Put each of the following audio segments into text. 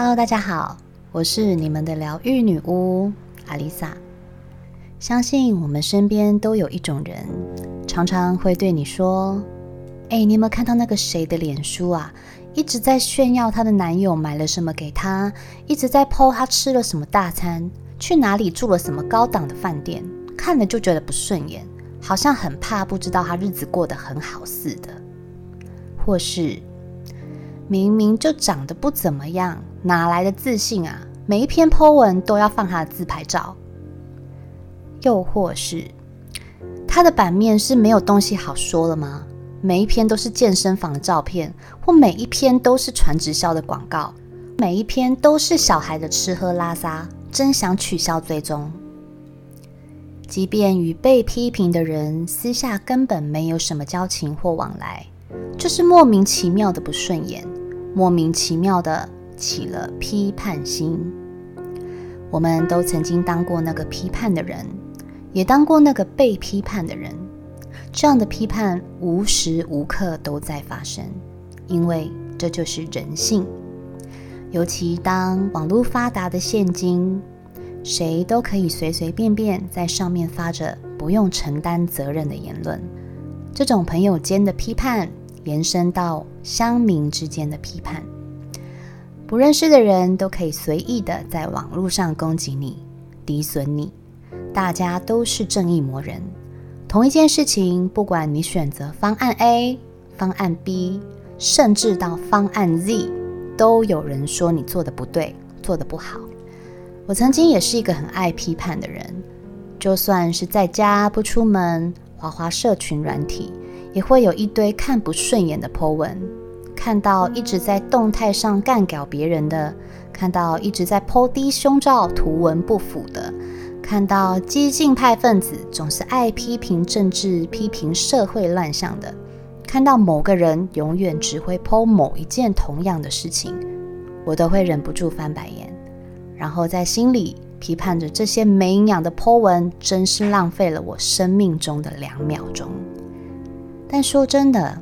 Hello， 大家好，我是你们的疗愈女巫阿丽萨。相信我们身边都有一种人，常常会对你说：“你有没有看到那个谁的脸书啊？一直在炫耀她的男友买了什么给她，一直在 po 她吃了什么大餐，去哪里住了什么高档的饭店，看了就觉得不顺眼，好像很怕不知道她日子过得很好似的。”或是明明就长得不怎么样，哪来的自信啊？每一篇 po 文都要放他的自拍照。又或是他的版面是没有东西好说了吗？每一篇都是健身房的照片，或每一篇都是传直销的广告，每一篇都是小孩的吃喝拉撒，真想取消追踪。即便与被批评的人私下根本没有什么交情或往来，就是莫名其妙的不顺眼，莫名其妙的起了批判心。我们都曾经当过那个批判的人，也当过那个被批判的人。这样的批判无时无刻都在发生，因为这就是人性。尤其当网络发达的现今，谁都可以随随便便在上面发着不用承担责任的言论。这种朋友间的批判延伸到乡民之间的批判，不认识的人都可以随意的在网络上攻击你、诋损你，大家都是正义魔人。同一件事情，不管你选择方案 A、方案 B， 甚至到方案 Z， 都有人说你做的不对、做的不好。我曾经也是一个很爱批判的人，就算是在家不出门，滑滑社群软体，也会有一堆看不顺眼的 po 文，看到一直在动态上干搞别人的，看到一直在 po 低胸罩图文不符的，看到激进派分子总是爱批评政治、批评社会乱象的，看到某个人永远只会 po 某一件同样的事情，我都会忍不住翻白眼，然后在心里批判着这些没营养的 po 文真是浪费了我生命中的2秒钟。但说真的，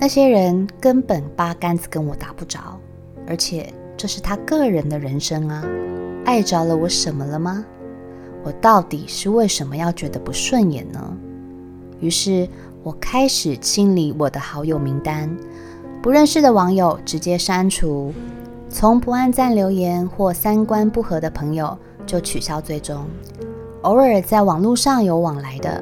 那些人根本八竿子跟我打不着，而且这是他个人的人生啊，碍着了我什么了吗？我到底是为什么要觉得不顺眼呢？于是我开始清理我的好友名单，不认识的网友直接删除，从不按赞留言或三观不合的朋友就取消追踪，偶尔在网络上有往来的，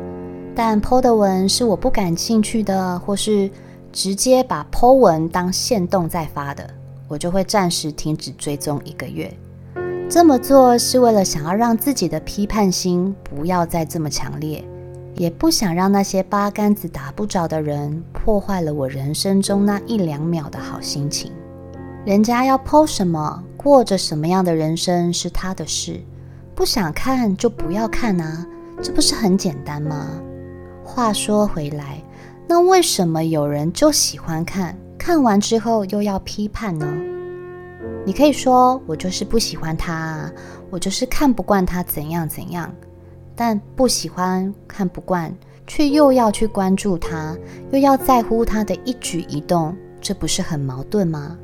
但 po 的文是我不感兴趣的，或是直接把 po 文当限动在发的，我就会暂时停止追踪1个月。这么做是为了想要让自己的批判心不要再这么强烈，也不想让那些八竿子打不着的人破坏了我人生中那1-2秒的好心情。人家要 po 什么，过着什么样的人生是他的事，不想看就不要看啊，这不是很简单吗？话说回来，那为什么有人就喜欢看，看完之后又要批判呢？你可以说我就是不喜欢他啊，我就是看不惯他怎样怎样，但不喜欢看不惯，却又要去关注他，又要在乎他的一举一动，这不是很矛盾吗？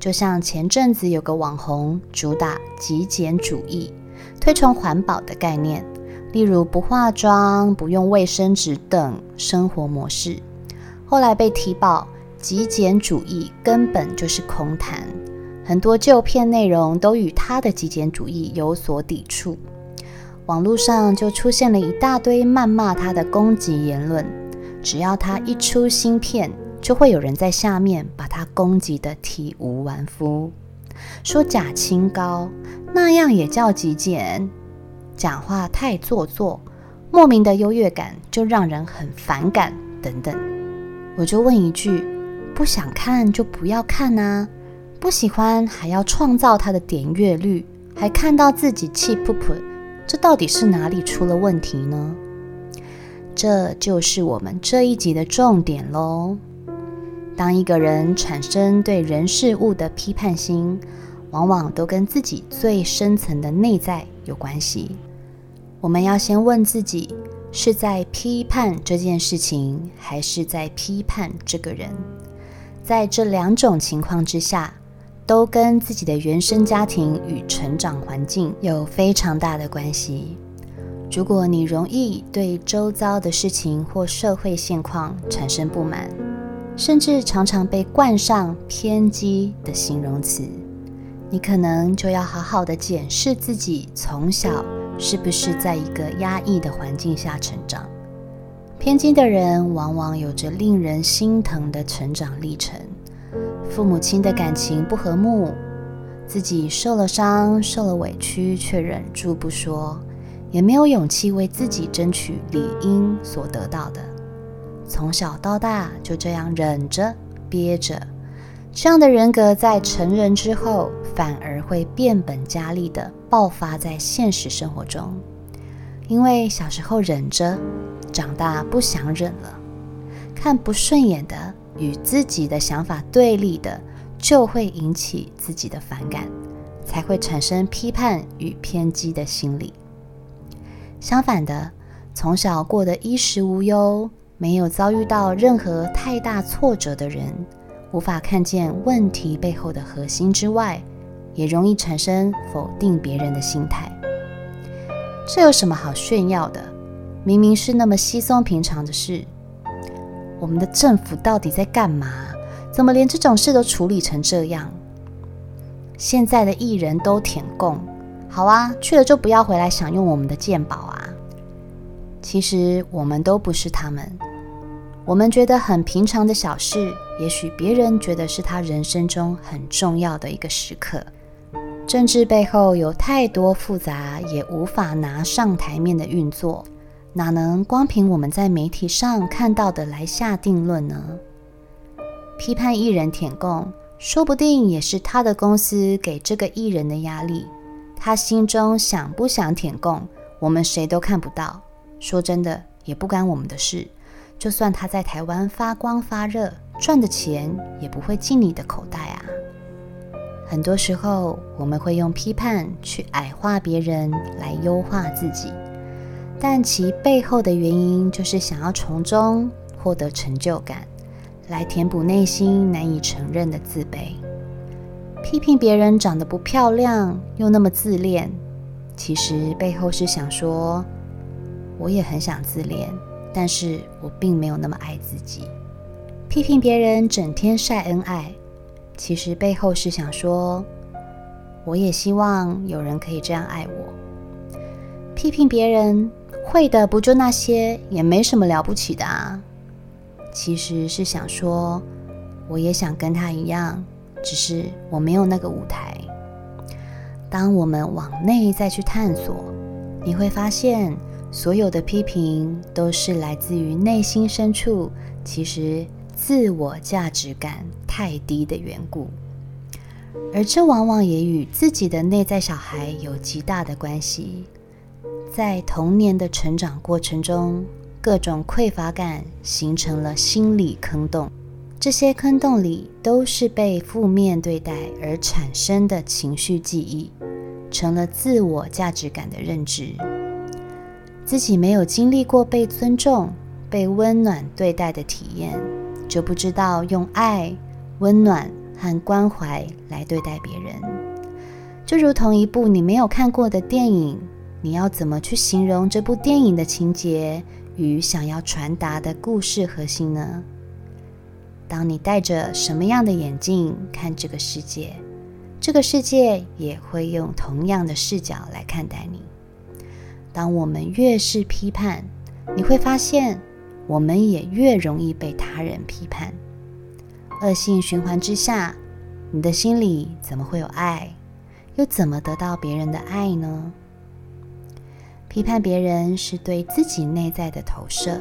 就像前阵子有个网红主打极简主义，推崇环保的概念，例如不化妆、不用卫生纸等生活模式，后来被踢爆，极简主义根本就是空谈，很多旧片内容都与他的极简主义有所抵触，网络上就出现了一大堆谩骂他的攻击言论，只要他一出新片，就会有人在下面把他攻击得体无完肤，说假清高，那样也叫极简，讲话太做作，莫名的优越感就让人很反感等等。我就问一句，不想看就不要看啊，不喜欢还要创造它的点阅率，还看到自己气噗噗，这到底是哪里出了问题呢？这就是我们这一集的重点咯。当一个人产生对人事物的批判心，往往都跟自己最深层的内在有关系。我们要先问自己，是在批判这件事情，还是在批判这个人？在这2种情况之下，都跟自己的原生家庭与成长环境有非常大的关系。如果你容易对周遭的事情或社会现况产生不满，甚至常常被冠上偏激的形容词，你可能就要好好的检视自己从小是不是在一个压抑的环境下成长。偏激的人往往有着令人心疼的成长历程，父母亲的感情不和睦，自己受了伤、受了委屈却忍住不说，也没有勇气为自己争取理应所得到的，从小到大就这样忍着、憋着，这样的人格在成人之后反而会变本加厉地爆发在现实生活中。因为小时候忍着，长大不想忍了，看不顺眼的、与自己的想法对立的，就会引起自己的反感，才会产生批判与偏激的心理。相反的，从小过得衣食无忧，没有遭遇到任何太大挫折的人，无法看见问题背后的核心之外，也容易产生否定别人的心态。这有什么好炫耀的？明明是那么稀松平常的事。我们的政府到底在干嘛？怎么连这种事都处理成这样？现在的艺人都舔共，好啊，去了就不要回来享用我们的健保啊。其实我们都不是他们，我们觉得很平常的小事，也许别人觉得是他人生中很重要的一个时刻。政治背后有太多复杂也无法拿上台面的运作，哪能光凭我们在媒体上看到的来下定论呢？批判艺人舔共，说不定也是他的公司给这个艺人的压力，他心中想不想舔共，我们谁都看不到，说真的也不干我们的事。就算他在台湾发光发热，赚的钱也不会进你的口袋啊。很多时候我们会用批判去矮化别人来优化自己，但其背后的原因就是想要从中获得成就感，来填补内心难以承认的自卑。批评别人长得不漂亮又那么自恋，其实背后是想说，我也很想自恋，但是我并没有那么爱自己。批评别人整天晒恩爱，其实背后是想说，我也希望有人可以这样爱我。批评别人会的不就那些，也没什么了不起的啊，其实是想说，我也想跟他一样，只是我没有那个舞台。当我们往内再去探索，你会发现所有的批评都是来自于内心深处，其实自我价值感太低的缘故，而这往往也与自己的内在小孩有极大的关系。在童年的成长过程中，各种匮乏感形成了心理坑洞，这些坑洞里都是被负面对待而产生的情绪记忆，成了自我价值感的认知。自己没有经历过被尊重、被温暖对待的体验，就不知道用爱、温暖和关怀来对待别人。就如同一部你没有看过的电影，你要怎么去形容这部电影的情节与想要传达的故事核心呢？当你戴着什么样的眼镜看这个世界，这个世界也会用同样的视角来看待你。当我们越是批判，你会发现我们也越容易被他人批判。恶性循环之下，你的心里怎么会有爱？又怎么得到别人的爱呢？批判别人是对自己内在的投射，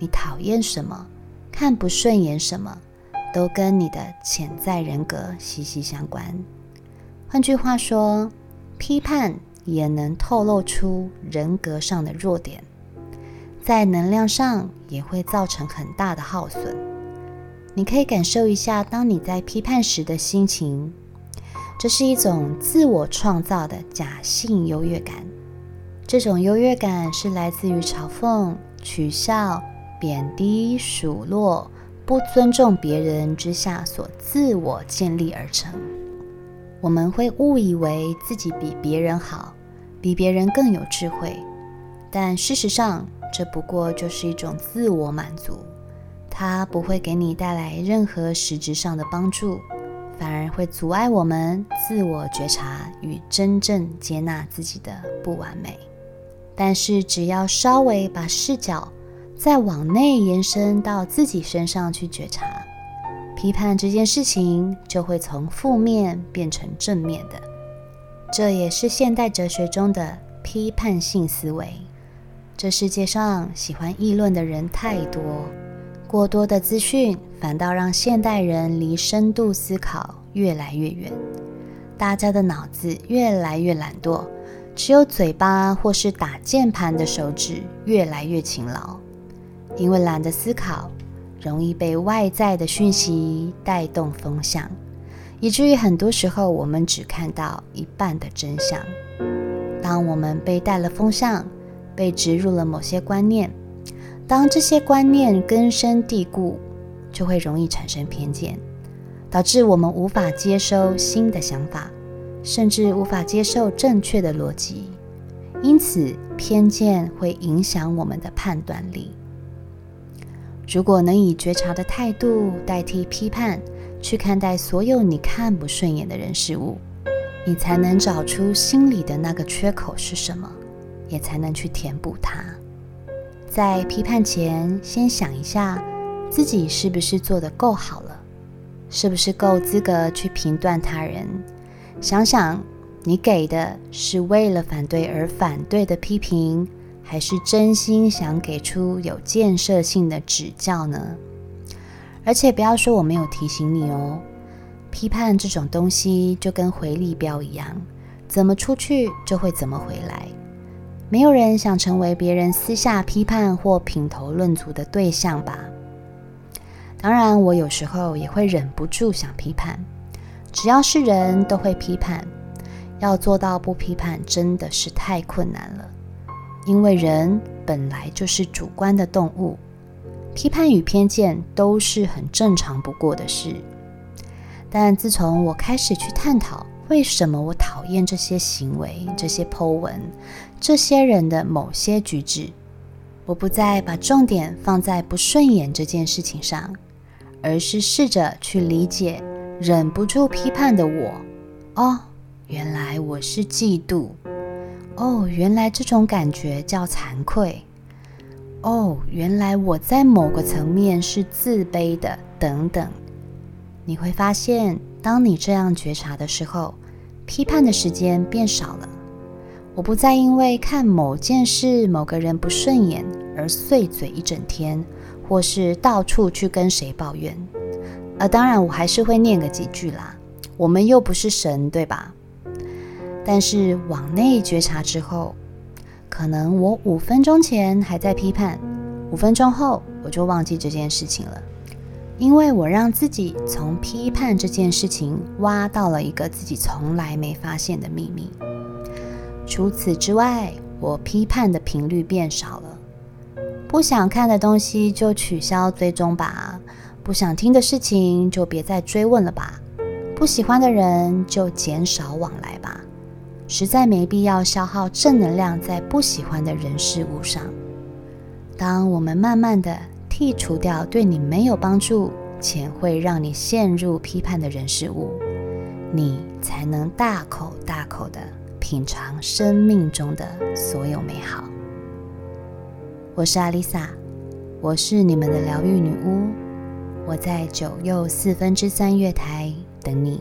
你讨厌什么，看不顺眼什么，都跟你的潜在人格息息相关。换句话说，批判也能透露出人格上的弱点，在能量上也会造成很大的耗损。你可以感受一下当你在批判时的心情，这是一种自我创造的假性优越感。这种优越感是来自于嘲讽、取笑、贬低、数落、不尊重别人之下所自我建立而成。我们会误以为自己比别人好，比别人更有智慧，但事实上，这不过就是一种自我满足，它不会给你带来任何实质上的帮助，反而会阻碍我们自我觉察与真正接纳自己的不完美。但是只要稍微把视角再往内延伸到自己身上去觉察，批判这件事情就会从负面变成正面的。这也是现代哲学中的批判性思维。这世界上喜欢议论的人太多，过多的资讯反倒让现代人离深度思考越来越远。大家的脑子越来越懒惰，只有嘴巴或是打键盘的手指越来越勤劳。因为懒得思考，容易被外在的讯息带动风向，以至于很多时候我们只看到一半的真相。当我们被带了风向，被植入了某些观念，当这些观念根深蒂固，就会容易产生偏见，导致我们无法接收新的想法，甚至无法接受正确的逻辑。因此，偏见会影响我们的判断力。如果能以觉察的态度代替批判，去看待所有你看不顺眼的人事物，你才能找出心里的那个缺口是什么，也才能去填补它。在批判前，先想一下自己是不是做得够好了，是不是够资格去评断他人。想想你给的是为了反对而反对的批评，还是真心想给出有建设性的指教呢？而且不要说我没有提醒你哦，批判这种东西就跟回力镖一样，怎么出去就会怎么回来。没有人想成为别人私下批判或品头论足的对象吧？当然，我有时候也会忍不住想批判，只要是人都会批判，要做到不批判真的是太困难了。因为人本来就是主观的动物，批判与偏见都是很正常不过的事。但自从我开始去探讨为什么我讨厌这些行为、这些po文、这些人的某些举止，我不再把重点放在不顺眼这件事情上，而是试着去理解忍不住批判的我。哦，原来我是嫉妒。哦，原来这种感觉叫惭愧。哦，原来我在某个层面是自卑的，等等。你会发现，当你这样觉察的时候，批判的时间变少了。我不再因为看某件事、某个人不顺眼而碎嘴一整天，或是到处去跟谁抱怨。当然我还是会念个几句啦，我们又不是神，对吧？但是往内觉察之后，可能我5分钟前还在批判，5分钟后我就忘记这件事情了，因为我让自己从批判这件事情挖到了一个自己从来没发现的秘密。除此之外，我批判的频率变少了。不想看的东西就取消追踪吧，不想听的事情就别再追问了吧，不喜欢的人就减少往来吧。实在没必要消耗正能量在不喜欢的人事物上。当我们慢慢的剔除掉对你没有帮助且会让你陷入批判的人事物，你才能大口大口的品尝生命中的所有美好。我是阿丽萨，我是你们的疗愈女巫，我在9又4分之3月台等你。